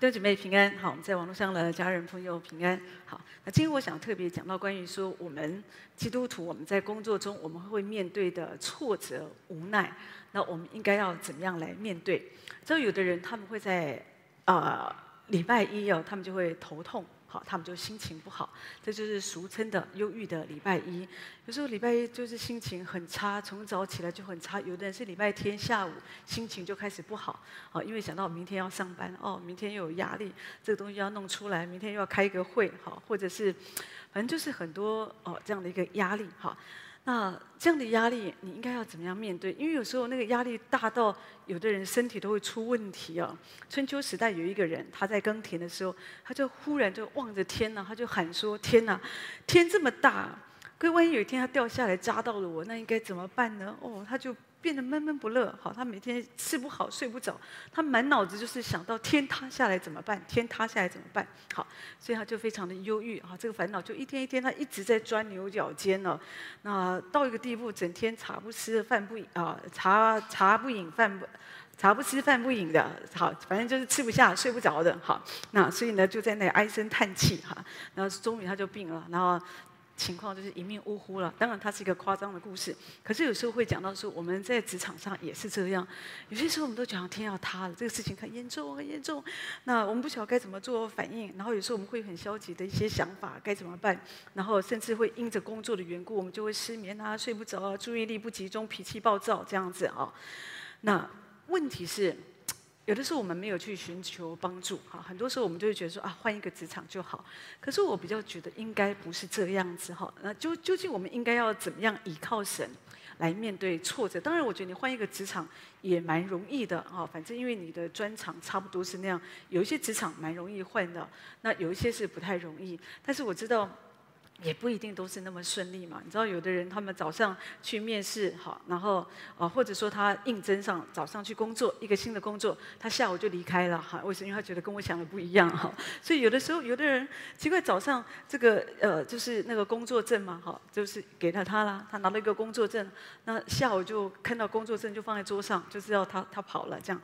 弟兄姐妹平安，好，我们在网络上的家人朋友平安，好。那今天我想特别讲到关于说我们基督徒我们在工作中我们会面对的挫折、无奈，那我们应该要怎么样来面对？知道有的人他们会在礼拜一哦，他们就会头痛。好，他们就心情不好，这就是俗称的忧郁的礼拜一。有时候礼拜一就是心情很差，从早起来就很差。有的人是礼拜天下午心情就开始不好，啊，因为想到明天要上班，哦，明天又有压力，这个东西要弄出来，明天又要开一个会，好，或者是反正就是很多哦这样的一个压力，好。那这样的压力，你应该要怎么样面对？因为有时候那个压力大到有的人身体都会出问题啊。春秋时代有一个人，他在耕田的时候，他就忽然就望着天呐，他就喊说：“天呐，天这么大，可万一有一天它掉下来扎到了我，那应该怎么办呢？”哦，他就变得闷闷不乐，好，他每天吃不好、睡不着，他满脑子就是想到天塌下来怎么办？天塌下来怎么办？好，所以他就非常的忧郁啊，这个烦恼就一天一天，他一直在钻牛角尖呢。那到一个地步，整天茶不思饭不饮啊，茶不思饭不饮的，好，反正就是吃不下、睡不着的，好，那所以呢就在那唉声叹气哈，然后终于他就病了，然后。情况就是一命呜呼了。当然，它是一个夸张的故事。可是有时候会讲到说，我们在职场上也是这样。有些时候我们都讲天要塌了，这个事情很严重，很严重。那我们不晓得该怎么做反应。然后有时候我们会很消极的一些想法，该怎么办？然后甚至会因着工作的缘故，我们就会失眠啊，睡不着啊，注意力不集中，脾气暴躁这样子啊。那问题是。有的时候我们没有去寻求帮助，哈，很多时候我们就会觉得说啊，换一个职场就好。可是我比较觉得应该不是这样子，哈。那究竟我们应该要怎么样倚靠神来面对挫折？当然，我觉得你换一个职场也蛮容易的，哈。反正因为你的专长差不多是那样，有一些职场蛮容易换的，那有一些是不太容易。但是我知道。也不一定都是那么顺利嘛，你知道有的人他们早上去面试，好，然后或者说他应征上早上去工作一个新的工作，他下午就离开了哈，为什么？因为他觉得跟我想的不一样哈，所以有的时候有的人奇怪早上这个就是那个工作证嘛哈，就是给了他啦，他拿了一个工作证，那下午就看到工作证就放在桌上，就知道他跑了这样，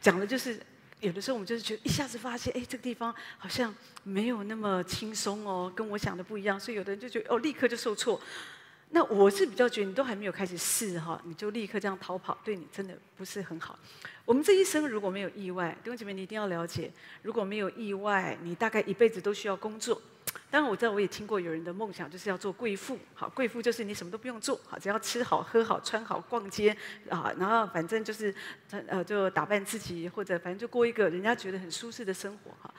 讲的就是。有的时候我们就是觉得一下子发现，哎，这个地方好像没有那么轻松哦，跟我想的不一样，所以有的人就觉得哦，立刻就受挫。那我是比较觉得你都还没有开始试哈，你就立刻这样逃跑，对你真的不是很好。我们这一生如果没有意外，弟兄姐妹你一定要了解，如果没有意外，你大概一辈子都需要工作。当然我知道，我也听过有人的梦想就是要做贵妇，好，贵妇就是你什么都不用做，好，只要吃好、喝好、穿好、逛街啊，然后反正就是就打扮自己，或者反正就过一个人家觉得很舒适的生活哈。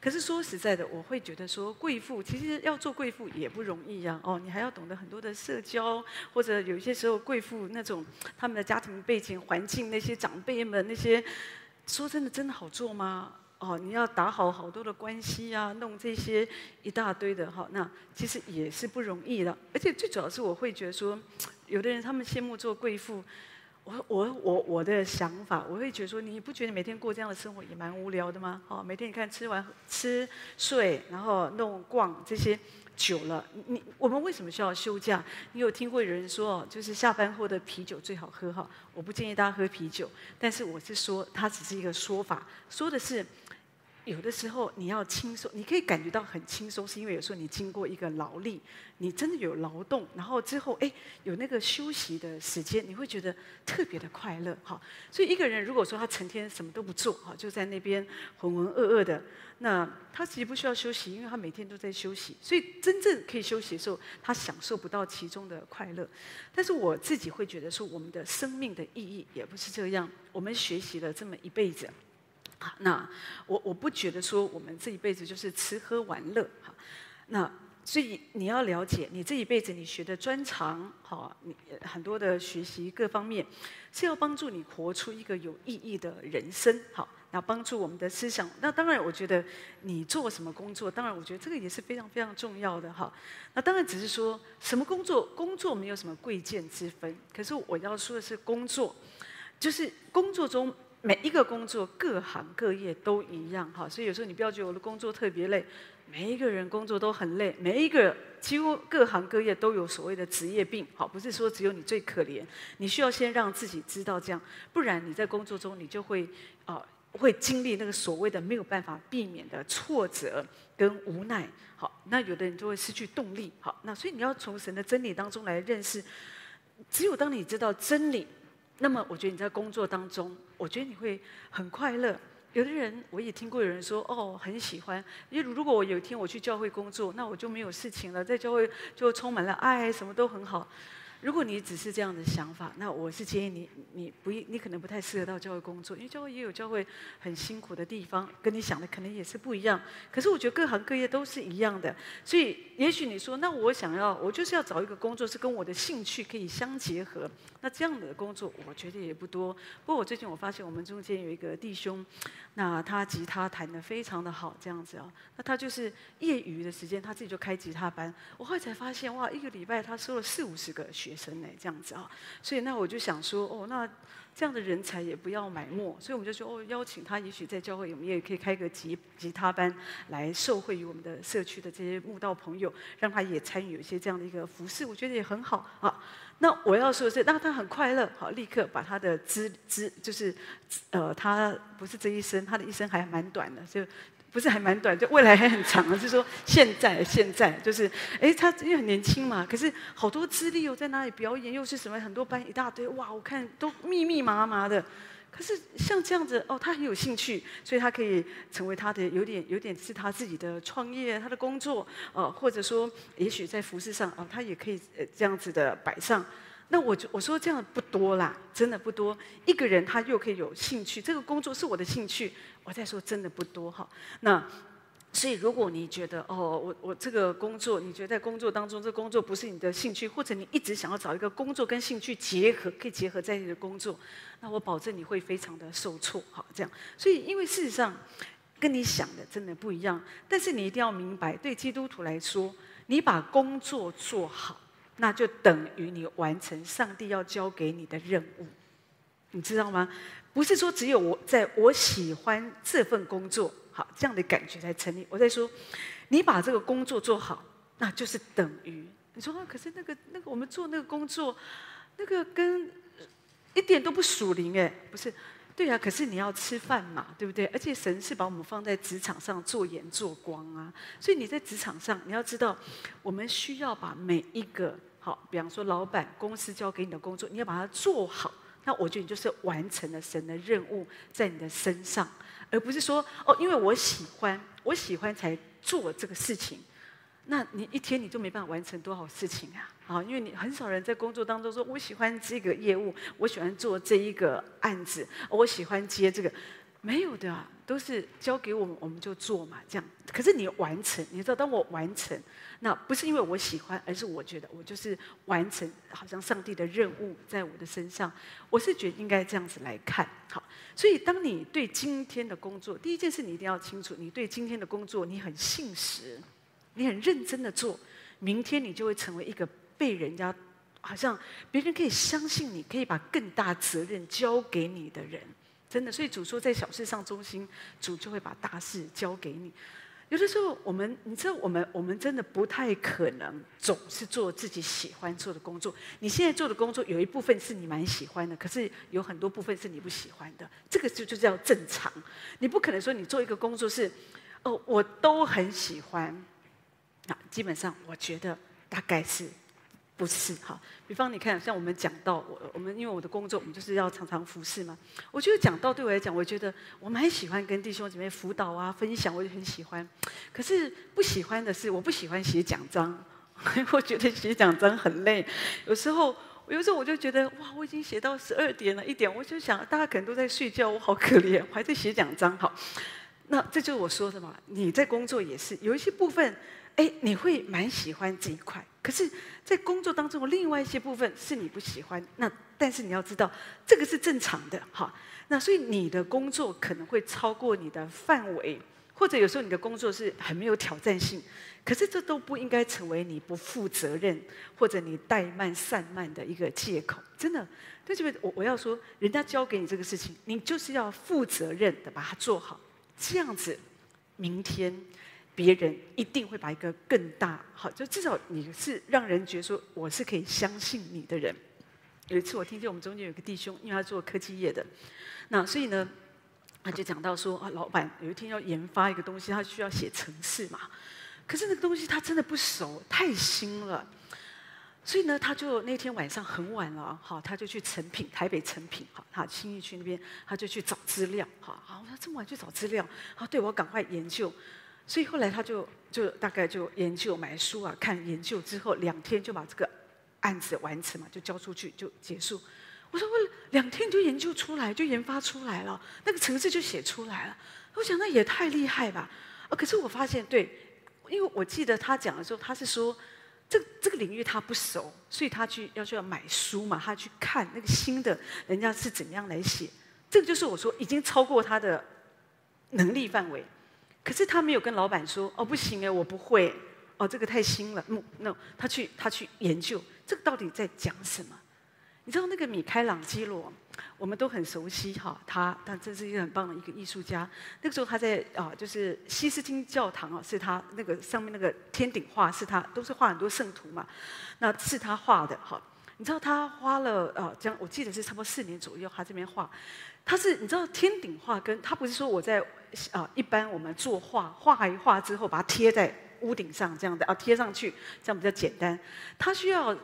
可是说实在的，我会觉得说贵妇其实要做贵妇也不容易呀，哦，你还要懂得很多的社交，或者有些时候贵妇那种他们的家庭背景、环境那些长辈们那些，说真的，真的好做吗？哦，你要打好好多的关系啊，弄这些一大堆的哈，那其实也是不容易的。而且最主要是，我会觉得说，有的人他们羡慕做贵妇，我的想法，我会觉得说，你不觉得每天过这样的生活也蛮无聊的吗？哦，每天你看吃睡，然后弄逛这些。久了，我们为什么需要休假？你有听过有人说哦，就是下班后的啤酒最好喝哈。我不建议大家喝啤酒，但是我是说，它只是一个说法，说的是有的时候你要轻松，你可以感觉到很轻松，是因为有时候你经过一个劳力，你真的有劳动，然后之后哎有那个休息的时间，你会觉得特别的快乐哈。所以一个人如果说他成天什么都不做哈，就在那边浑浑噩噩的。那他其实不需要休息，因为他每天都在休息，所以真正可以休息的时候，他享受不到其中的快乐。但是我自己会觉得说，我们的生命的意义也不是这样。我们学习了这么一辈子，那我不觉得说我们这一辈子就是吃喝玩乐哈。那所以你要了解，你这一辈子你学的专长，哈，你很多的学习各方面，是要帮助你活出一个有意义的人生，好。那帮助我们的思想，那当然，我觉得你做什么工作，当然我觉得这个也是非常非常重要的哈。那当然只是说什么工作，工作没有什么贵贱之分。可是我要说的是，工作就是工作中每一个工作，各行各业都一样哈。所以有时候你不要觉得我的工作特别累，每一个人工作都很累，每一个几乎各行各业都有所谓的职业病，好，不是说只有你最可怜，你需要先让自己知道这样，不然你在工作中你就会会经历那个所谓的没有办法避免的挫折跟无奈。好，那有的人就会失去动力。好，那所以你要从神的真理当中来认识。只有当你知道真理，那么我觉得你在工作当中，我觉得你会很快乐。有的人，我也听过有人说，哦，很喜欢。因为如果我有一天我去教会工作，那我就没有事情了，在教会就充满了爱，什么都很好。如果你只是这样的想法，那我是建议你可能不太适合到教会工作，因为教会也有教会很辛苦的地方，跟你想的可能也是不一样。可是我觉得各行各业都是一样的，所以也许你说，那我就是要找一个工作是跟我的兴趣可以相结合，那这样的工作我觉得也不多。不过最近我发现我们中间有一个弟兄，那他吉他弹得非常的好，这样子啊，那他就是业余的时间他自己就开吉他班。我后来才发现，哇，一个礼拜他收了40-50个学生呢，这样子啊，所以那我就想说，哦，那这样的人才也不要埋没，所以我们就说，哦，邀请他，也许在教会我们也可以开个吉他班，来受惠于我们的社区的这些慕道朋友，让他也参与有一些这样的一个服事，我觉得也很好啊。那我要说的是，让他很快乐，好，立刻把他的他不是这一生，他的一生还蛮短的，就。不是还蛮短，就未来还很长，是说现在就是，哎，他因为很年轻嘛，可是好多资历又在那里表演，又是什么很多班一大堆，哇，我看都密密麻麻的。可是像这样子，哦，他很有兴趣，所以他可以成为他的有点是他自己的创业，他的工作，或者说也许在服饰上，哦，他也可以这样子的摆上。那我说这样不多啦，真的不多。一个人他又可以有兴趣，这个工作是我的兴趣。我再说真的不多哈。那所以如果你觉得哦，我这个工作，你觉得在工作当中这工作不是你的兴趣，或者你一直想要找一个工作跟兴趣结合，可以结合在你的工作，那我保证你会非常的受挫哈。这样，所以因为事实上跟你想的真的不一样，但是你一定要明白，对基督徒来说，你把工作做好。那就等于你完成上帝要交给你的任务，你知道吗？不是说只有我喜欢这份工作，好，这样的感觉才成立。我在说，你把这个工作做好，那就是等于你说，可是那个我们做那个工作，那个跟一点都不属灵哎，不是。对啊，可是你要吃饭嘛，对不对？而且神是把我们放在职场上做盐做光啊，所以你在职场上，你要知道，我们需要把每一个好，比方说老板、公司交给你的工作，你要把它做好。那我觉得你就是完成了神的任务在你的身上，而不是说哦，因为我喜欢才做这个事情。那你一天你就没办法完成多少事情啊？啊，因为你很少人在工作当中说，我喜欢这个业务，我喜欢做这一个案子，我喜欢接这个，没有的啊，都是交给我们，我们就做嘛，这样。可是你完成，你知道，当我完成，那不是因为我喜欢，而是我觉得我就是完成，好像上帝的任务在我的身上。我是觉得应该这样子来看，好。所以，当你对今天的工作，第一件事你一定要清楚，你对今天的工作你很信实。你很认真的做，明天你就会成为一个被人家好像别人可以相信你，可以把更大责任交给你的人，真的。所以主说，在小事上忠心，主就会把大事交给你。有的时候，我们真的不太可能总是做自己喜欢做的工作。你现在做的工作有一部分是你蛮喜欢的，可是有很多部分是你不喜欢的，这个就叫正常。你不可能说你做一个工作是哦，我都很喜欢。那基本上，我觉得大概是不是哈？比方你看，像我们讲到我们因为我的工作，我们就是要常常服侍嘛。我觉得讲到对我来讲，我觉得我蛮喜欢跟弟兄姐妹辅导啊、分享，我就很喜欢。可是不喜欢的是，我不喜欢写讲章，我觉得写讲章很累。有时候我就觉得哇，我已经写到12点了，1点，我就想大家可能都在睡觉，我好可怜，我还在写讲章。好，那这就是我说的嘛。你在工作也是有一些部分。哎，你会蛮喜欢这一块，可是，在工作当中，另外一些部分是你不喜欢。那但是你要知道，这个是正常的哈。那所以你的工作可能会超过你的范围，或者有时候你的工作是很没有挑战性。可是这都不应该成为你不负责任或者你怠慢散漫的一个借口。真的，对不对？我要说，人家交给你这个事情，你就是要负责任的把它做好。这样子，明天。别人一定会把一个更大好，就至少你是让人觉得说我是可以相信你的人。有一次我听见我们中间有个弟兄，因为他做科技业的，那所以呢，他就讲到说啊，老板有一天要研发一个东西，他需要写程式嘛，可是那个东西他真的不熟，太新了。 所以呢，他就那天晚上很晚了，好，他就去诚品，台北诚品，好，他信义区那边，他就去找资料，好，啊，我说这么晚去找资料，好，对我赶快研究，所以后来他就大概就研究买书啊，看研究之后2天就把这个案子完成嘛，就交出去就结束。我说我2天就研究出来，就研发出来了，那个程式就写出来了，我想那也太厉害吧，啊，可是我发现对，因为我记得他讲的时候，他是说。 这个领域他不熟，所以他要买书嘛，他去看那个新的人家是怎样来写。这个就是我说已经超过他的能力范围，可是他没有跟老板说哦不行哎，我不会哦，这个太新了。No， 他去研究这个到底在讲什么？你知道那个米开朗基罗，我们都很熟悉哈，他真是一个很棒的一个艺术家。那个时候他在就是西斯汀教堂啊，是他那个上面那个天顶画是他，都是画很多圣徒嘛，那是他画的哈。你知道他花了这样我记得是差不多4年左右，他这边画，他是你知道天顶画跟他不是说我在一般我们作画画一画之后把它贴在。 屋顶上这样的啊，贴上去这样比较简单。他需要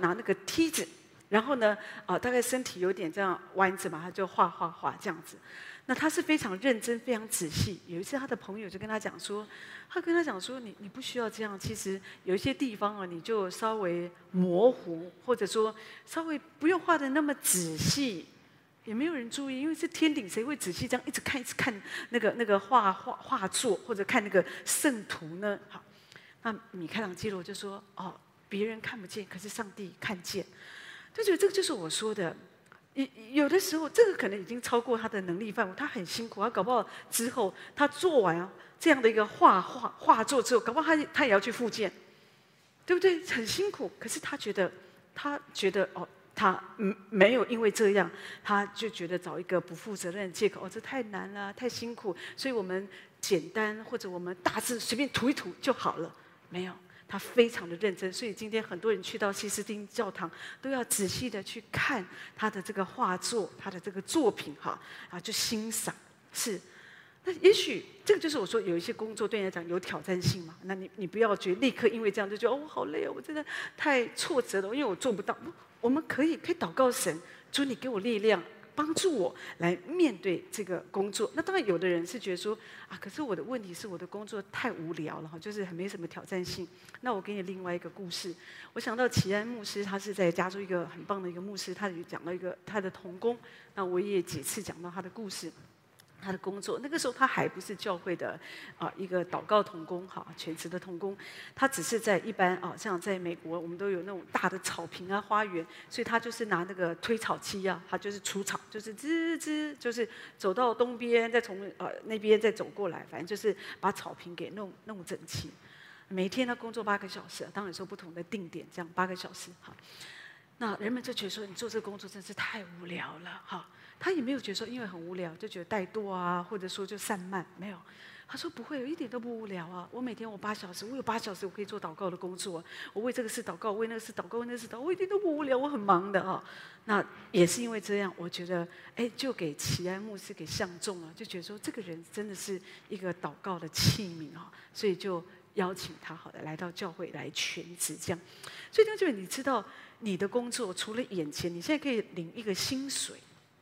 拿那个梯子，然后呢大概身体有点这样弯着嘛，他就画这样子。那他是非常认真、非常仔细。有一次他的朋友就跟他讲说，你不需要这样，其实有一些地方啊，你就稍微模糊，或者说稍微不用画得那么仔细。 也没有人注意，因为是天顶，谁会仔细这样一直看那个画作，或者看那个圣徒呢？好，那米开朗基罗就说：“哦，别人看不见，可是上帝看见。”就觉得这个就是我说的，有的时候这个可能已经超过他的能力范围，他很辛苦，他搞不好之后他做完这样的一个画作之后，搞不好他也要去复健，对不对？很辛苦，可是他觉得哦。 他没有因为这样，他就觉得找一个不负责任的借口，哦，这太难了，太辛苦，所以我们简单或者我们大致随便涂一涂就好了。没有，他非常的认真，所以今天很多人去到西斯汀教堂都要仔细的去看他的这个画作，他的这个作品哈，啊，就欣赏。是，那也许这个就是我说有一些工作对你来讲有挑战性嘛，那你不要觉得立刻因为这样就觉得哦我好累哦，我真的太挫折了，因为我做不到。 我们可以祷告神，主你给我力量，帮助我来面对这个工作。那当然，有的人是觉得说啊，可是我的问题是我的工作太无聊了哈，就是很没什么挑战性。那我给你另外一个故事，我想到齐安牧师，他是在加州一个很棒的一个牧师，他也讲到一个他的同工。那我也几次讲到他的故事，他的工作。那个时候他还不是教会的一个祷告同工哈，全职的同工，他只是在一般像在美国我们都有那种大的草坪啊、花园，所以他就是拿那个推草机啊，他就是除草，就是吱吱，就是走到东边，再从那边再走过来，反正就是把草坪给弄整齐。每天他工作8个小时，当然说不同的定点，这样8个小时哈。那人们就觉得说，你做这个工作真是太无聊了哈。 他也没有觉得说，因为很无聊就觉得怠惰啊，或者说就散漫，没有。他说不会，我一点都不无聊啊！我每天8小时，我有8小时我可以做祷告的工作，我为这个事祷告，为那个事祷告，为那个事祷告，我一点都不无聊，我很忙的啊。那也是因为这样，我觉得哎，就给齐安牧师给相中了，就觉得说这个人真的是一个祷告的器皿啊，所以就邀请他好的来到教会来全职这样。所以同学们，你知道你的工作除了眼前，你现在可以领一个薪水。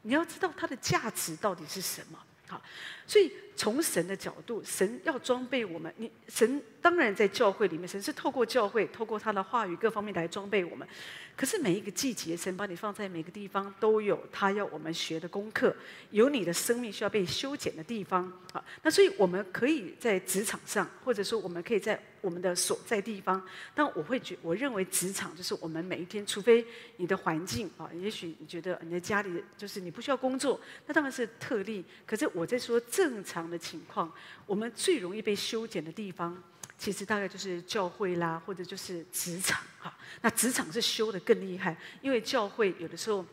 你要知道它的价值到底是什么，好，所以从神的角度，神要装备我们。神当然在教会里面，神是透过教会，透过他的话语各方面来装备我们。可是每一个季节，神把你放在每个地方，都有他要我们学的功课，有你的生命需要被修剪的地方啊。那所以我们可以在职场上，或者说我们可以在我们的所在地方。但我认为职场就是我们每一天，除非你的环境啊，也许你觉得你的家里就是你不需要工作，那当然是特例。可是我在说正常的情况，我们最容易被修剪的地方，其实大概就是教会啦，或者就是职场哈。那职场是修得更厉害，因为教会有的时候。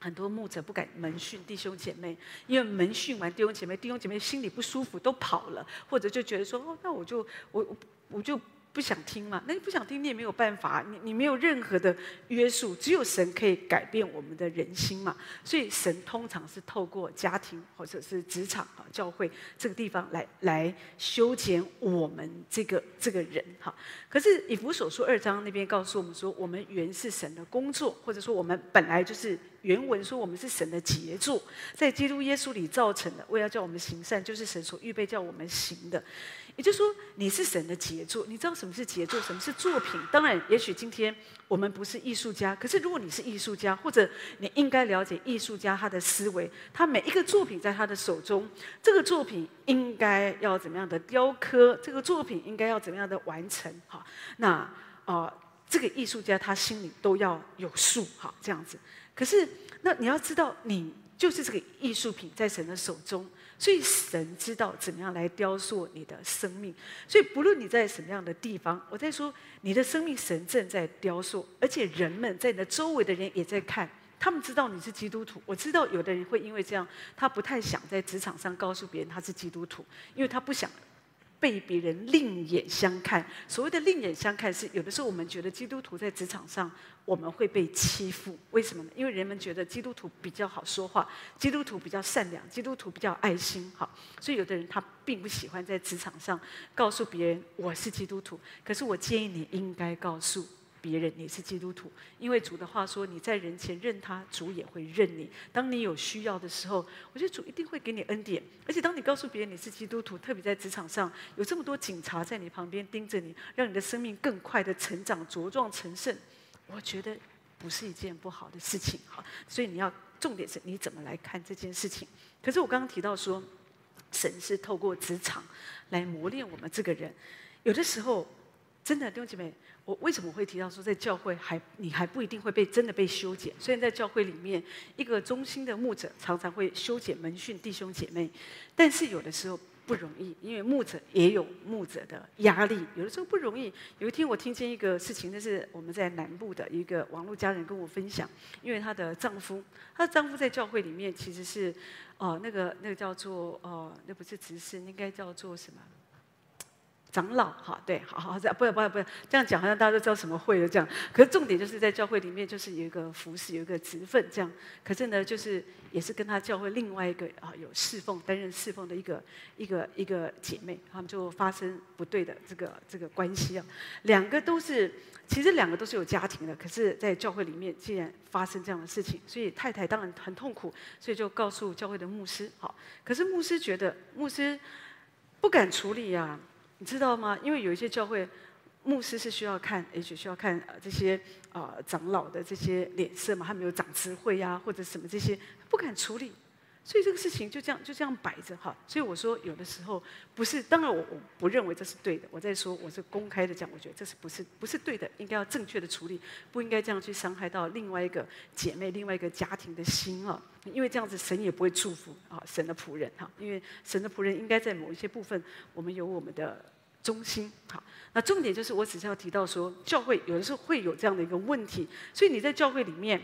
很多牧者不敢门训弟兄姐妹，因为门训完弟兄姐妹心里不舒服，都跑了，或者就觉得说哦，那我就不不想听嘛，那你不想听你也没有办法，你没有任何的约束，只有神可以改变我们的人心嘛。所以神通常是透过家庭或者是职场啊、教会这个地方来修剪我们这个人哈。可是以弗所书2章那边告诉我们说，我们原是神的工作，或者说我们本来就是原文说我们是神的杰作，在基督耶稣里造成的，为了叫我们行善，就是神所预备叫我们行的。也就是说，你是神的杰作，你知道什么是杰作，什么是作品。当然，也许今天我们不是艺术家，可是如果你是艺术家，或者你应该了解艺术家他的思维，他每一个作品在他的手中，这个作品应该要怎么样的雕刻，这个作品应该要怎么样的完成。好，那这个艺术家他心里都要有数，好这样子。可是，那你要知道你就是这个艺术品在神的手中，所以神知道怎么样来雕塑你的生命。所以不论你在什么样的地方，我在说你的生命神正在雕塑，而且人们在你的周围的人也在看，他们知道你是基督徒。我知道有的人会因为这样，他不太想在职场上告诉别人他是基督徒，因为他不想被别人另眼相看。所谓的另眼相看，是有的时候我们觉得基督徒在职场上我们会被欺负，为什么呢？因为人们觉得基督徒比较好说话，基督徒比较善良，基督徒比较爱心。好，所以有的人他并不喜欢在职场上告诉别人我是基督徒，可是我建议你应该告诉别人你是基督徒，因为主的话说，你在人前认他，主也会认你。当你有需要的时候，我觉得主一定会给你恩典。而且当你告诉别人你是基督徒，特别在职场上有这么多警察在你旁边盯着你，让你的生命更快的成长、茁壮成圣，我觉得不是一件不好的事情。好，所以你要重点是你怎么来看这件事情。可是我刚刚提到说，神是透过职场来磨练我们这个人。有的时候真的弟兄姐妹，我为什么会提到说在教会你还不一定会真的被修剪。虽然在教会里面，一个忠心的牧者常常会修剪门训弟兄姐妹，但是有的时候不容易，因为牧者也有牧者的压力，有的时候不容易。有一天我听见一个事情，那是我们在南部的一个网络家人跟我分享，因为她的丈夫在教会里面其实是那个叫做那不是执事，应该叫做什么？长老。哈，对，好，不要这样讲，好像大家都知道什么会了这样。可是重点就是在教会里面，就是有一个服侍，有一个职分这样。可是呢，就是也是跟他教会另外一个有担任侍奉的一个姐妹，他们就发生不对的这个关系啊。其实两个都是有家庭的，可是在教会里面竟然发生这样的事情，所以太太当然很痛苦，所以就告诉教会的牧师。好，可是牧师不敢处理啊。你知道吗？因为有一些教会牧师是需要看，也许需要看这些长老的这些脸色嘛，他没有长智慧呀，或者什么这些不敢处理，所以这个事情就这样摆着哈。所以我说有的时候不是，当然我不认为这是对的。我在说我是公开的讲，我觉得这是不是对的，应该要正确的处理，不应该这样去伤害到另外一个姐妹、另外一个家庭的心啊。因为这样子神也不会祝福神的仆人哈，因为神的仆人应该在某一些部分我们有我们的忠心。好，那重点就是我只是要提到说，教会有的时候会有这样的一个问题。所以你在教会里面，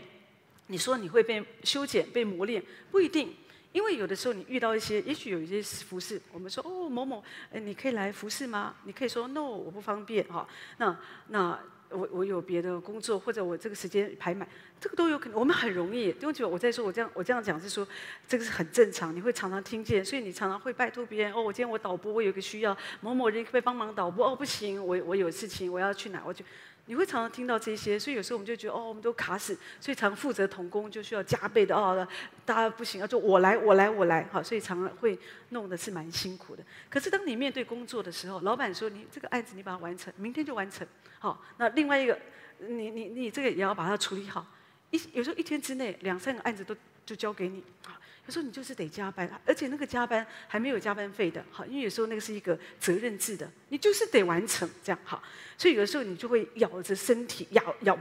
你说你会被修剪、被磨练，不一定。因为有的时候你遇到一些，也许有一些服侍，我们说某某，你可以来服侍吗？你可以说 no， 我不方便哈。那我有别的工作，或者我这个时间排满，这个都有可能。我们很容易，因为我在说我这样讲是说，这个是很正常，你会常常听见，所以你常常会拜托别人。我今天我导播，我有一个需要，某某人可不可以帮忙导播？不行，我有事情，我要去哪？你会常常听到这些，所以有时候我们就觉得我们都卡死，所以常负责同工就需要加倍的大家不行，要做我来哈，所以常常会弄的是蛮辛苦的。可是当你面对工作的时候，老板说你这个案子你把它完成，明天就完成，好，那另外一个你这个也要把它处理好，有时候一天之内2-3个案子都就交给你啊。有时候你就是得加班，而且那个加班还没有加班费的，好，因为有时候那个是一个责任制的，你就是得完成这样好。所以有的时候你就会咬着身体，咬牙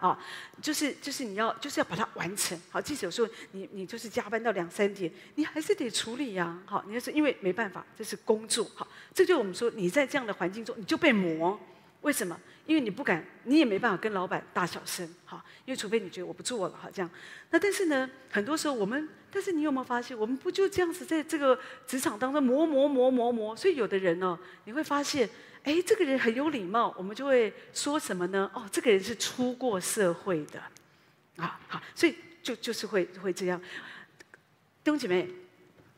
啊，就是你要就是要把它完成好。即使有时候你就是加班到2-3点，你还是得处理呀，好，你就是因为没办法，这是工作好。这就是我们说你在这样的环境中你就被磨。为什么？因为你不敢，你也没办法跟老板大小声，哈，因为除非你觉得我不做了，哈，这样。那但是呢，很多时候我们，但是你有没有发现，我们不就这样子在这个职场当中磨？所以有的人呢、哦，你会发现，哎，这个人很有礼貌，我们就会说什么呢？哦，这个人是出过社会的，啊，好，所以就是会这样。弟兄姐妹。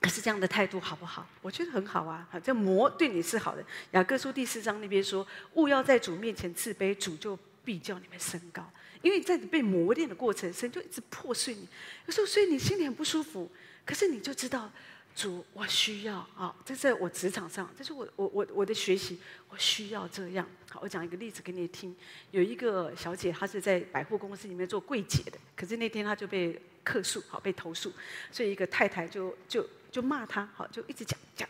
可是这样的态度好不好？我觉得很好啊，好，这磨对你是好的。雅各书第4章那边说：“勿要在主面前自卑，主就必叫你们升高。”因为在你被磨练的过程，神就一直破碎你。有时候，所以你心里很不舒服，可是你就知道，主，我需要啊，这在我职场上，这是我的学习，我需要这样。好，我讲一个例子给你听。有一个小姐，她是在百货公司里面做柜姐的，可是那天她就被客诉，好，被投诉，所以一个太太就骂他，好，就一直讲。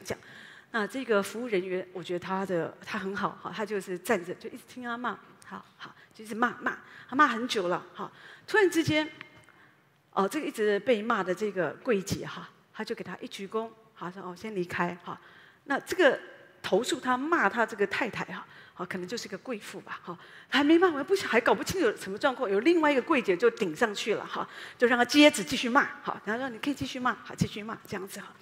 那这个服务人员，我觉得他很好，哈，他就是站着就一直听他骂，好，就一直骂，他骂很久了，哈。突然之间，哦，这个一直被骂的这个柜姐哈，他就给他一鞠躬，好，说哦先离开，哈。那这个投诉他骂他这个太太哈，好，可能就是个贵妇吧，哈，还没骂完，还搞不清楚什么状况，有另外一个柜姐就顶上去了，哈，就让他接着继续骂，好，然后说你可以继续骂，好，继续骂，这样子哈。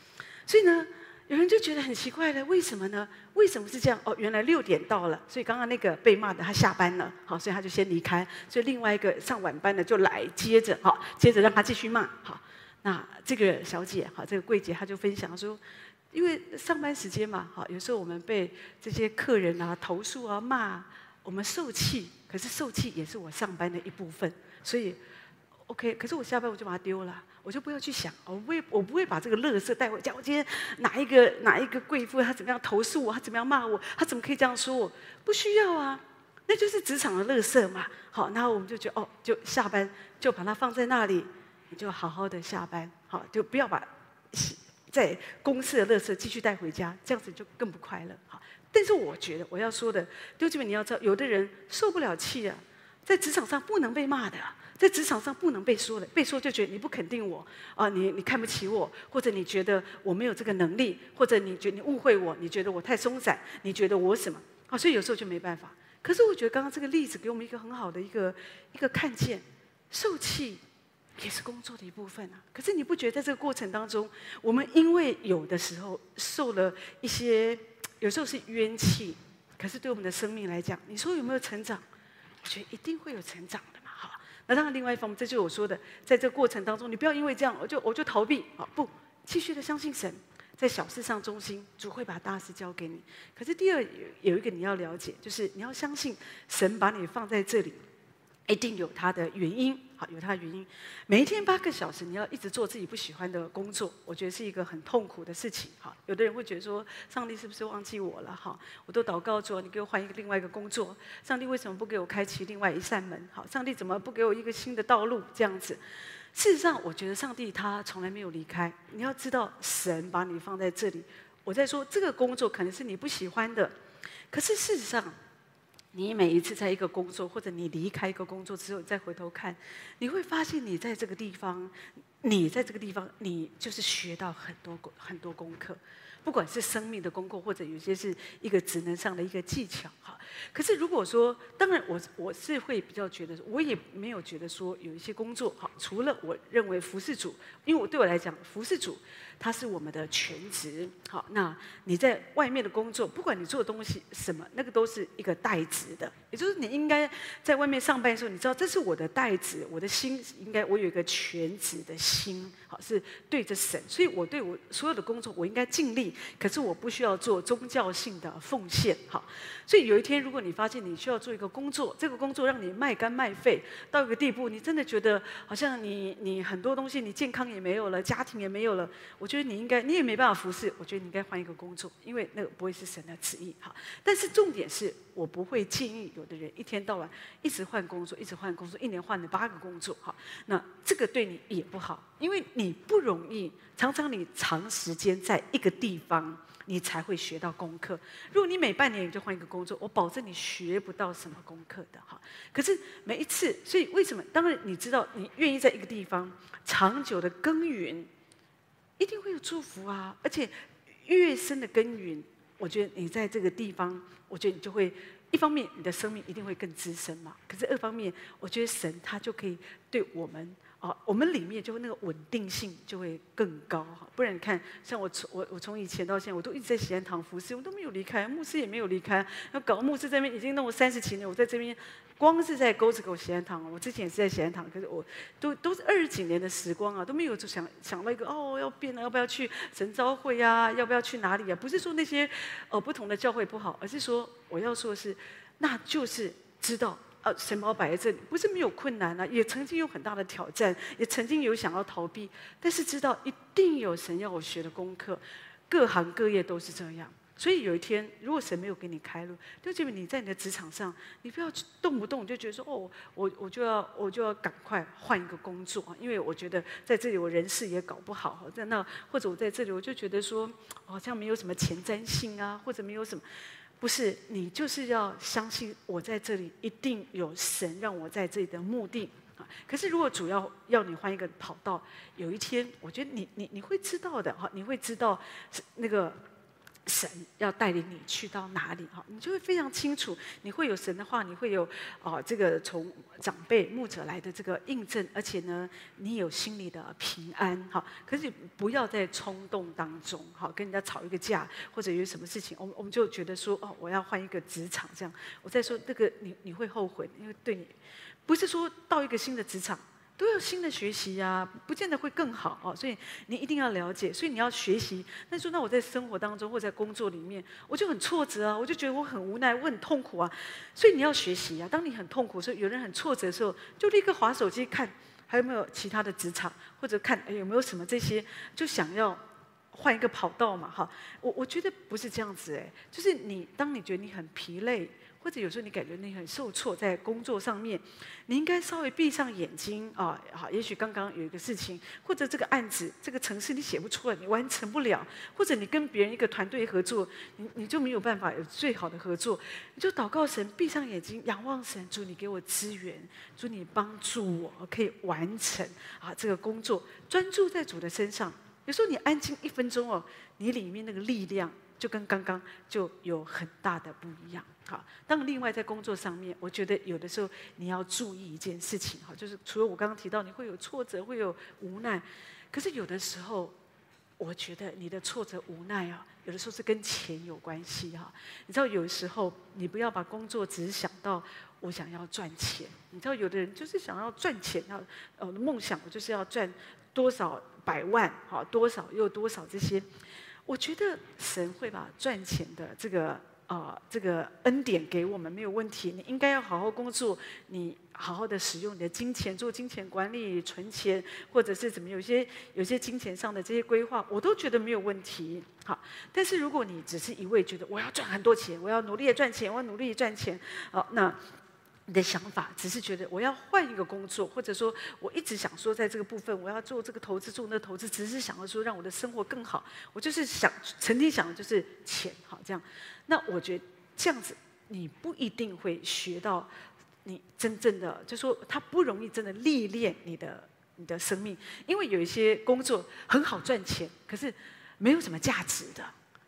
所以呢，有人就觉得很奇怪了，为什么呢？为什么是这样？哦，原来6点到了，所以刚刚那个被骂的他下班了，好，所以他就先离开。所以另外一个上晚班的就来接着，好，接着让他继续骂，好。那这个小姐，好，这个柜姐，她就分享说，因为上班时间嘛，好，有时候我们被这些客人啊投诉啊骂，我们受气，可是受气也是我上班的一部分，所以 OK， 可是我下班我就把它丢了。 我就不要去想，我不会把这个垃圾带回家。我今天哪一个贵妇她怎么样投诉我，她怎么样骂我，她怎么可以这样说我？不需要啊，那就是职场的垃圾嘛。好，然后我们就觉得哦，就下班就把它放在那里，你就好好的下班，好，就不要把在公司的垃圾继续带回家，这样子就更不快乐。好，但是我觉得我要说的，弟兄姐妹你要知道，有的人受不了气啊，在职场上不能被骂的啊。 在职场上不能被说的，被说就觉得你不肯定我啊，你看不起我，或者你觉得我没有这个能力，或者你觉得你误会我，你觉得我太松散，你觉得我什么啊？所以有时候就没办法。可是我觉得刚刚这个例子给我们一个很好的一个看见，受气也是工作的一部分啊。可是你不觉得在这个过程当中，我们因为有的时候受了一些，有时候是冤气，可是对我们的生命来讲，你说有没有成长？我觉得一定会有成长的。 那当然，另外一方面，这就是我说的，在这个过程当中，你不要因为这样，我就逃避啊！不，继续的相信神，在小事上忠心，主会把大事交给你。可是第二，有一个你要了解，就是你要相信神把你放在这里，一定有他的原因，好，有他的原因。每一天8个小时，你要一直做自己不喜欢的工作，我觉得是一个很痛苦的事情。哈，有的人会觉得说，上帝是不是忘记我了？哈，我都祷告主，你给我换另外一个工作，上帝为什么不给我开启另外一扇门？好，上帝怎么不给我一个新的道路？这样子。事实上，我觉得上帝他从来没有离开。你要知道，神把你放在这里。我在说这个工作可能是你不喜欢的，可是事实上。 你每一次在一个工作，或者你离开一个工作之后，你再回头看，你会发现你在这个地方，你就是学到很多功课，不管是生命的功课，或者有些是一个职能上的一个技巧哈。可是如果说，当然我是会比较觉得，我也没有觉得说有一些工作哈，除了我认为服侍主，因为对我来讲，服侍主他是我们的全职好。那你在外面的工作，不管你做的东西什么，那个都是一个代职的，也就是你应该在外面上班的时候，你知道这是我的代职，我的心应该我有一个全职。 的心好是对着神，所以我对我所有的工作，我应该尽力。可是我不需要做宗教性的奉献，好。所以有一天，如果你发现你需要做一个工作，这个工作让你卖肝卖肺到一个地步，你真的觉得好像你很多东西，你健康也没有了，家庭也没有了。我觉得你也没办法服侍，我觉得你应该换一个工作，因为那个不会是神的旨意，好。但是重点是我不会建议有的人一天到晚一直换工作，一直换工作，一年换了8个工作，好。那这个对你也。 不好，因为你不容易，常你长时间在一个地方，你才会学到功课。如果你每半年你就换一个工作，我保证你学不到什么功课的哈。可是每一次，所以为什么？当然你知道，你愿意在一个地方长久的耕耘，一定会有祝福啊！而且越深的耕耘，我觉得你在这个地方，我觉得你就会一方面你的生命一定会更滋生嘛，可是二方面，我觉得神他就可以对我们。 哦，我们里面就那个稳定性就会更高哈，不然你看，像我从以前到现在，我都一直在喜安堂服侍，我都没有离开，牧师也没有离开，那搞牧师这边已经弄了30几年，我在这边光是在沟子口喜安堂，我之前也是在喜安堂，可是我都是20几年的时光啊，都没有就想到一个哦要变了，要不要去神召会啊，要不要去哪里啊？不是说那些不同的教会不好，而是说我要说的是，那就是知道。 神把我摆在这里，不是没有困难啊，也曾经有很大的挑战，也曾经有想要逃避，但是知道一定有神要我学的功课，各行各业都是这样。所以有一天，如果神没有给你开路，就证明你在你的职场上，你不要动不动就觉得说哦，我就要赶快换一个工作，因为我觉得在这里我人事也搞不好，在那或者我在这里我就觉得说好像没有什么前瞻性啊，或者没有什么。 不是，你就是要相信我在这里一定有神让我在这里的目的啊。可是如果主要你换一个跑道，有一天我觉得你会知道的哈，你会知道那个神要带领你去到哪里哈，你就会非常清楚，你会有神的话，你会有这个从长辈牧者来的这个印证，而且呢，你有心里的平安哈。可是不要在冲动当中哈，跟人家吵一个架，或者有什么事情，我们就觉得说哦，我要换一个职场这样。我再说那个你会后悔，因为对你不是说到一个新的职场都有新的学习呀，不见得会更好哦。所以你一定要了解，所以你要学习。那说那我在生活当中或在工作里面，我就很挫折啊，我就觉得我很无奈，我很痛苦啊。所以你要学习啊。当你很痛苦的时候，有人很挫折的时候，就立刻滑手机看还有没有其他的职场，或者看有没有什么这些，就想要换一个跑道嘛哈。我觉得不是这样子哎，就是你当你觉得你很疲累。 或者有时候你感觉你很受挫，在工作上面，你应该稍微闭上眼睛啊，好，也许刚刚有一个事情，或者这个案子、这个程式你写不出来，你完成不了，或者你跟别人一个团队合作，你就没有办法有最好的合作，你就祷告神，闭上眼睛，仰望神，主你给我资源，主你帮助我可以完成啊这个工作，专注在主的身上。有时候你安静1分钟哦，你里面那个力量。 就跟刚刚就有很大的不一样，好。但另外在工作上面，我觉得有的时候你要注意一件事情，哈，就是除了我刚刚提到你会有挫折，会有无奈，可是有的时候，我觉得你的挫折无奈啊，有的时候是跟钱有关系哈。你知道，有时候你不要把工作只是想到我想要赚钱，你知道，有的人就是想要赚钱，要梦想我就是要赚多少100万，好，多少又多少这些。 我觉得神会把赚钱的这个恩典给我们没有问题。你应该要好好工作，你好好的使用你的金钱，做金钱管理、存钱，或者是怎么有些金钱上的这些规划，我都觉得没有问题。好，但是如果你只是一味觉得我要赚很多钱，我要努力的赚钱，我要努力的赚钱，好，那。 你的想法只是觉得我要换一个工作，或者说我一直想说，在这个部分我要做这个投资，做那投资，只是想要说让我的生活更好。我就是想，曾经想的就是钱，好这样。那我觉得这样子，你不一定会学到你真正的，就说它不容易真的历练你的生命，因为有一些工作很好赚钱，可是没有什么价值的。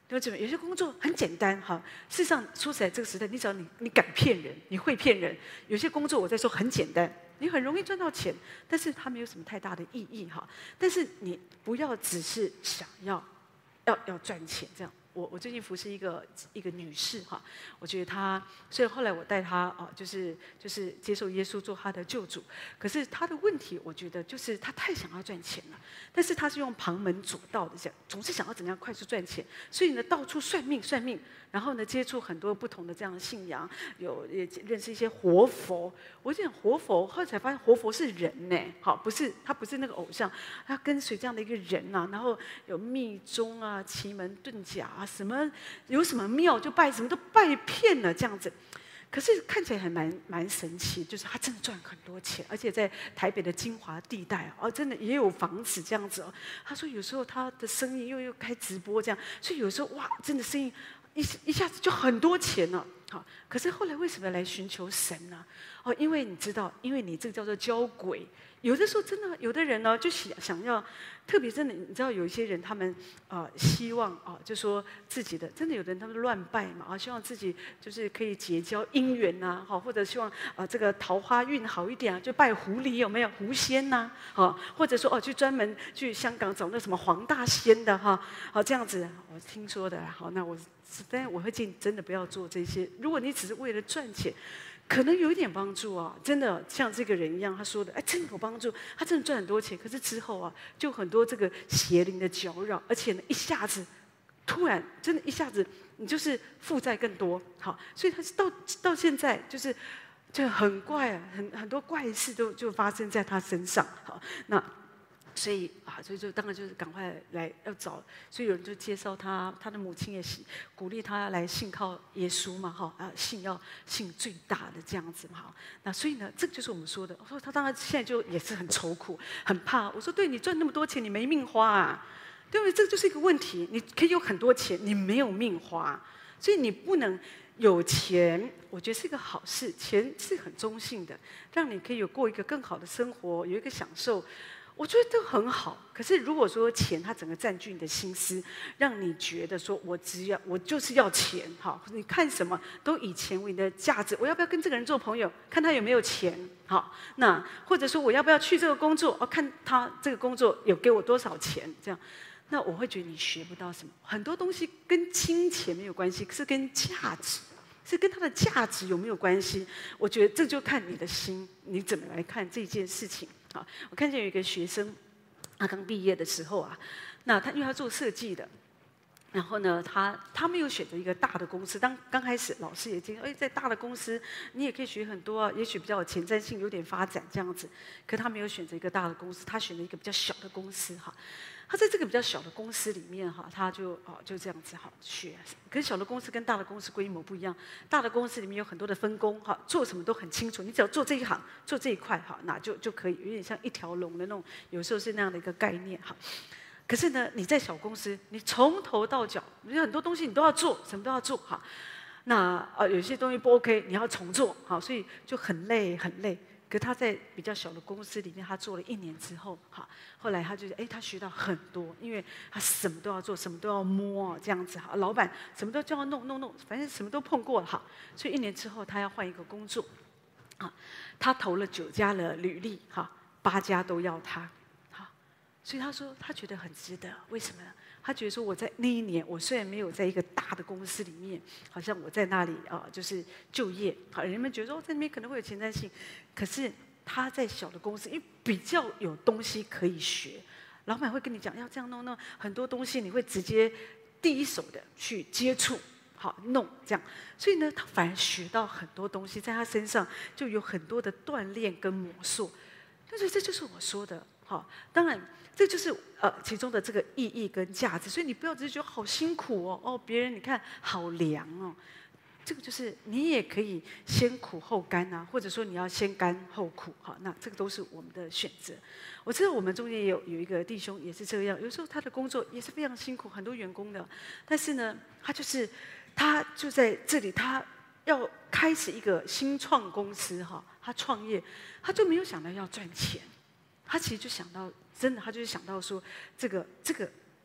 对不对？有些工作很简单哈。事实上，说起来这个时代，你只要你敢骗人，你会骗人。有些工作我在说很简单，你很容易赚到钱，但是它没有什么太大的意义哈。但是你不要只是想要赚钱这样。我最近服侍一个女士哈，我觉得她，所以后来我带她啊，就是接受耶稣做她的救主。可是她的问题，我觉得就是她太想要赚钱了，但是她是用旁门左道的，总是想要怎样快速赚钱，所以呢到处算命，然后呢接触很多不同的这样的信仰，也认识一些活佛。我讲活佛，后来才发现活佛是人呢，好，不是他不是那个偶像，他跟随这样的一个人啊，然后有密宗啊、奇门遁甲啊。 什么有什么庙就拜什么都拜遍了这样子，可是看起来还蛮神奇，就是他真的赚很多钱，而且在台北的精华地带哦，真的也有房子这样子哦。他说有时候他的生意又开直播这样，所以有时候哇，真的生意一下子就很多钱了。好，可是后来为什么来寻求神呢？哦，因为你知道，因为你这个叫做交轨。有的时候真的，有的人呢就想要，特别真的，你知道有一些人他们希望就说自己的真的有的人他们乱拜嘛希望自己就是可以结交姻缘呐，好，或者希望这个桃花运好一点啊，就拜狐狸有没有狐仙呐，好，或者说去专门去香港找那什么黄大仙的哈，好这样子，我听说的，好，那我但是我会建议真的不要做这些，如果你只是为了赚钱。可能有一点帮助啊，真的像这个人一样，他说的，哎，真的有帮助，他真的赚很多钱。可是之后啊，就很多这个邪灵的搅扰，而且呢，一下子，突然，真的，一下子，你就是负债更多，好，所以他到现在就是，就很怪啊，很多怪事就发生在他身上，好，那。所以啊，所以就当然就是赶快来要找，所以有人就介绍他，他的母亲也鼓励他来信靠耶稣嘛，哈啊，信要信最大的这样子嘛，哈。那所以呢，这个就是我们说的。我说他当然现在就也是很愁苦，很怕。我说对你赚那么多钱，你没命花啊，对不对？这个就是一个问题。你可以有很多钱，你没有命花，所以你不能有钱。我觉得是一个好事，钱是很中性的，让你可以有过一个更好的生活，有一个享受。我觉得都很好，可是如果说钱它整个占据你的心思，让你觉得说我就是要钱，好，你看什么都以钱为你的价值，我要不要跟这个人做朋友，看他有没有钱，好，那或者说我要不要去这个工作，看他这个工作有给我多少钱，这样，那我会觉得你学不到什么，很多东西跟金钱没有关系，是跟价值。是跟它的价值有没有关系？我觉得这就看你的心，你怎么来看这件事情啊？我看见有一个学生，他刚毕业的时候啊，那他因为他做设计的，然后呢，他没有选择一个大的公司。当刚开始，老师也听，哎，在大的公司你也可以学很多啊，也许比较有前瞻性，有点发展这样子。可他没有选择一个大的公司，他选了一个比较小的公司哈。他在这个比较小的公司里面哈，他就这样子哈学。可是小的公司跟大的公司规模不一样，大的公司里面有很多的分工哈，做什么都很清楚，你只要做这一行，做这一块哈，那就可以，有点像一条龙的那种，有时候是那样的一个概念哈。可是呢，你在小公司，你从头到脚，你很多东西你都要做，什么都要做哈。那有些东西不 OK， 你要重做哈，所以就很累很累。可他在比较小的公司里面，他做了1年之后，哈，后来他就他学到很多，因为他什么都要做，什么都要摸，这样子哈。老板什么都叫他弄，反正什么都碰过了哈。所以1年之后，他要换一个工作，啊，他投了9家的履历，哈，8家都要他，哈，所以他说他觉得很值得，为什么呢？他觉得说我在那一年，我虽然没有在一个大的公司里面，好像我在那里就是就业，好，人们觉得说在那边可能会有前瞻性，可是他在小的公司，因为比较有东西可以学，老板会跟你讲要这样弄，很多东西你会直接第一手的去接触，好弄这样，所以呢，他反而学到很多东西，在他身上就有很多的锻炼跟磨塑，但是这就是我说的。好，当然，这就是其中的这个意义跟价值，所以你不要只是觉得好辛苦哦，别人你看好凉哦，这个就是你也可以先苦后甘啊，或者说你要先甘后苦，好，那这个都是我们的选择。我知道我们中间也有一个弟兄也是这样，有时候他的工作也是非常辛苦，很多员工的，但是呢，他就在这里，他要开始一个新创公司哈，他创业，他就没有想到要赚钱。他其实就想到，真的，他就是想到说，这个，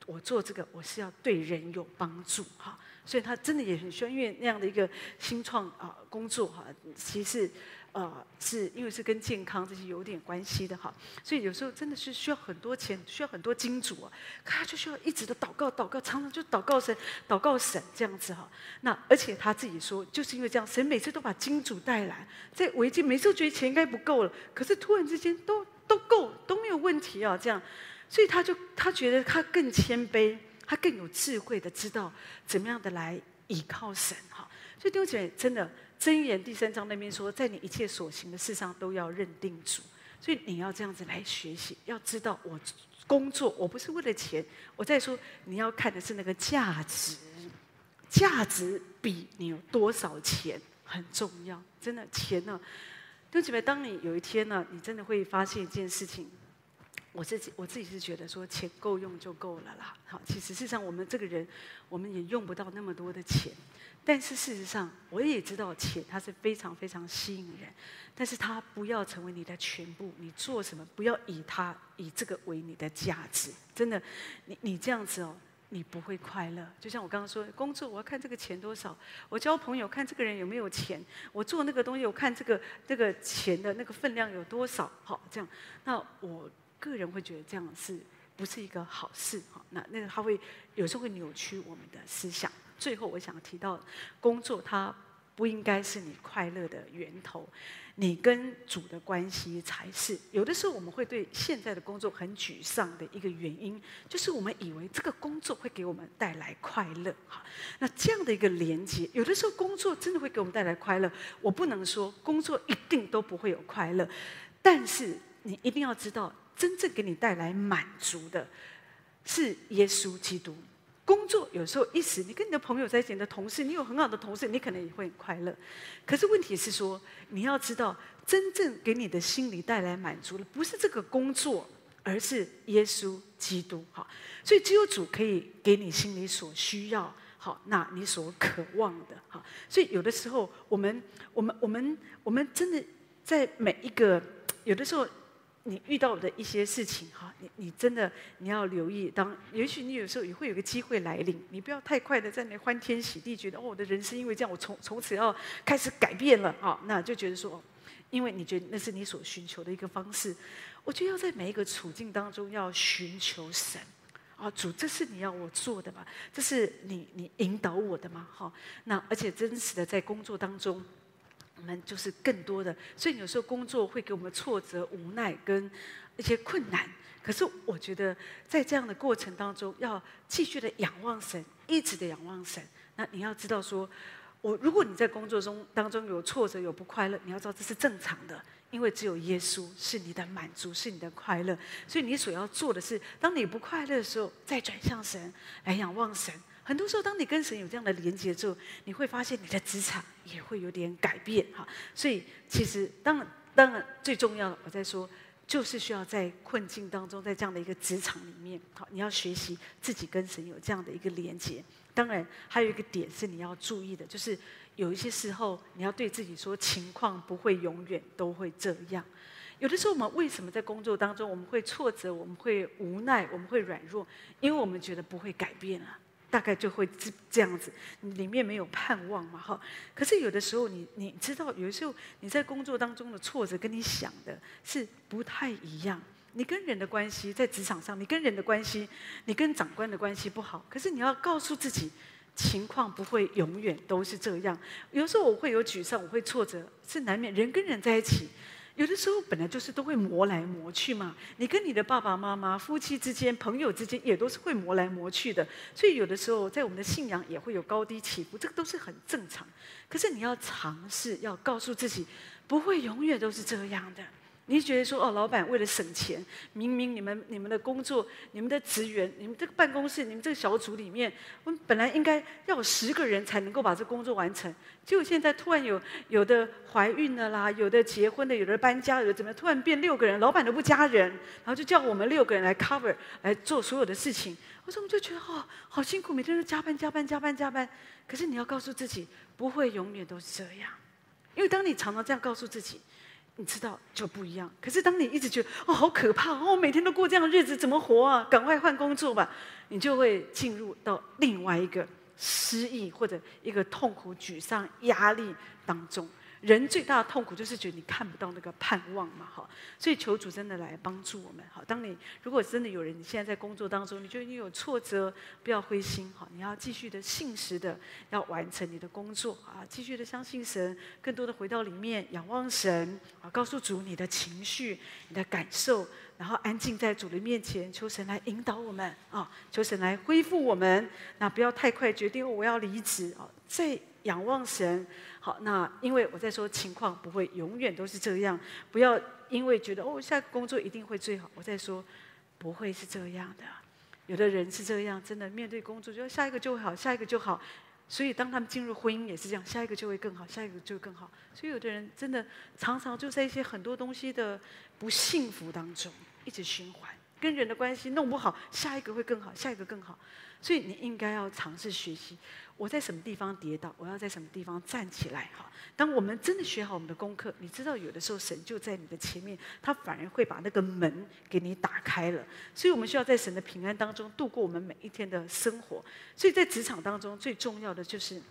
我做这个，我是要对人有帮助哈，所以他真的也很需要，因为那样的一个新创工作哈，其实是因为是跟健康这些有点关系的哈，所以有时候真的是需要很多钱，需要很多金主啊，他就需要一直的祷告，常常就祷告神这样子哈。那而且他自己说，就是因为这样，神每次都把金主带来，在危机，每次都觉得钱应该不够了，可是突然之间都够，都没有问题啊，这样，所以他觉得他更谦卑，他更有智慧的知道怎么样的来倚靠神哈。所以弟兄姐妹，真的箴言第3章那边说，在你一切所行的事上都要认定主，所以你要这样子来学习，要知道我工作我不是为了钱，我再说你要看的是那个价值，价值比你有多少钱很重要，真的钱呢。弟兄姐妹，当你有一天呢，你真的会发现一件事情。我自己是觉得说钱够用就够了啦。好，其实事实上我们这个人，我们也用不到那么多的钱。但是事实上，我也知道钱它是非常非常吸引人，但是它不要成为你的全部。你做什么，不要以这个为你的价值。真的，你这样子哦。 你不会快乐，就像我刚刚说，工作我要看这个钱多少，我交朋友看这个人有没有钱，我做那个东西我看这个钱的那个分量有多少，好这样。那我个人会觉得这样是不是一个好事？哈，那个它会有时候会扭曲我们的思想。最后我想提到，工作它不应该是你快乐的源头，你跟主的关系才是。有的时候我们会对现在的工作很沮丧的一个原因，就是我们以为这个工作会给我们带来快乐。哈，那这样的一个连接，有的时候工作真的会给我们带来快乐。我不能说工作一定都不会有快乐，但是你一定要知道，真正给你带来满足的是耶稣基督。 工作有时候一时，你跟你的朋友在一起，你的同事，你有很好的同事，你可能也会很快乐。可是问题是说，你要知道，真正给你的心里带来满足的，不是这个工作，而是耶稣基督。哈，所以只有主可以给你心里所需要，好，那你所渴望的。哈，所以有的时候，我们真的在每一个，有的时候。 你遇到的一些事情，哈，你真的你要留意。也许你有时候也会有个机会来临，你不要太快的在那欢天喜地，觉得哦，我的人生因为这样，我从此要开始改变了啊，那就觉得说，因为你觉得那是你所寻求的一个方式。我觉得要在每一个处境当中要寻求神。 哦，主，这是你要我做的吗？这是你引导我的吗？哈，那而且真实的在工作当中。 我们就是更多的，所以有时候工作会给我们挫折、无奈跟一些困难。可是我觉得，在这样的过程当中，要继续的仰望神，一直的仰望神。那你要知道说，如果你在工作当中有挫折、有不快乐，你要知道这是正常的，因为只有耶稣是你的满足，是你的快乐。所以你所要做的是，当你不快乐的时候，再转向神，来仰望神。 很多时候，当你跟神有这样的连接之后，你会发现你的职场也会有点改变哈。所以，其实当然最重要的，我在说，就是需要在困境当中，在这样的一个职场里面，好，你要学习自己跟神有这样的一个连接。当然，还有一个点是你要注意的，就是有一些时候你要对自己说，情况不会永远都会这样。 有的时候，我们为什么在工作当中我们会挫折，我们会无奈，我们会软弱？因为我们觉得不会改变啊，大概就会这样子，你里面没有盼望嘛，哈。可是有的时候你知道，有的时候你在工作当中的挫折，跟你想的是不太一样。你跟人的关系，在职场上，你跟人的关系，你跟长官的关系不好，可是你要告诉自己。 情况不会永远都是这样，有时候我会有沮丧，我会挫折，是难免。人跟人在一起，有的时候本来就是都会磨来磨去嘛。你跟你的爸爸妈妈、夫妻之间、朋友之间，也都是会磨来磨去的。所以有的时候在我们的信仰也会有高低起伏，这个都是很正常。可是你要尝试，要告诉自己，不会永远都是这样的。 你觉得说哦，老板为了省钱，明明你们的工作、你们的职员、你们这个办公室、你们这个小组里面，我们本来应该要有10个人才能够把这工作完成，结果现在突然有的怀孕了啦，有的结婚的，有的搬家，有的怎么样，突然变6个人，老板都不加人，然后就叫我们6个人来 cover 来做所有的事情。我说我们就觉得哦，好辛苦，每天都加班。可是你要告诉自己，不会永远都是这样，因为当你常常这样告诉自己。 你知道就不一样。可是当你一直觉得哦好可怕哦，每天都过这样的日子怎么活啊？赶快换工作吧，你就会进入到另外一个失意或者一个痛苦、沮丧、压力当中。人最大的痛苦就是觉得你看不到那个盼望嘛，哈。所以求主真的来帮助我们。好，当你如果真的有人你现在在工作当中，你觉得你有挫折，不要灰心，哈，你要继续的信实的要完成你的工作啊，继续的相信神，更多的回到里面仰望神。 告诉主你的情绪、你的感受，然后安静在主的面前，求神来引导我们啊，求神来恢复我们。那不要太快决定我要离职啊，再仰望神。好，那因为我在说情况不会永远都是这样，不要因为觉得哦下个工作一定会最好，我在说不会是这样的。有的人是这样，真的面对工作就下一个就好，下一个就好。 所以，当他们进入婚姻也是这样，下一个就会更好，下一个就会更好。所以，有的人真的常常就在一些很多东西的不幸福当中一直循环。跟人的关系弄不好，下一个会更好，下一个更好。所以你应该要尝试学习，我在什么地方跌倒，我要在什么地方站起来。哈，当我们真的学好我们的功课，你知道，有的时候神就在你的前面，他反而会把那个门给你打开了。所以我们需要在神的平安当中度过我们每一天的生活。所以在职场当中，最重要的就是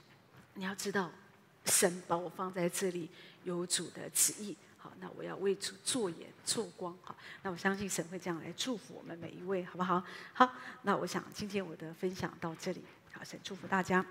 你要知道，神把我放在这里，有主的旨意。好，那我要为主做盐做光。好，那我相信神会这样来祝福我们每一位，好不好？好，那我想今天我的分享到这里。好，神祝福大家。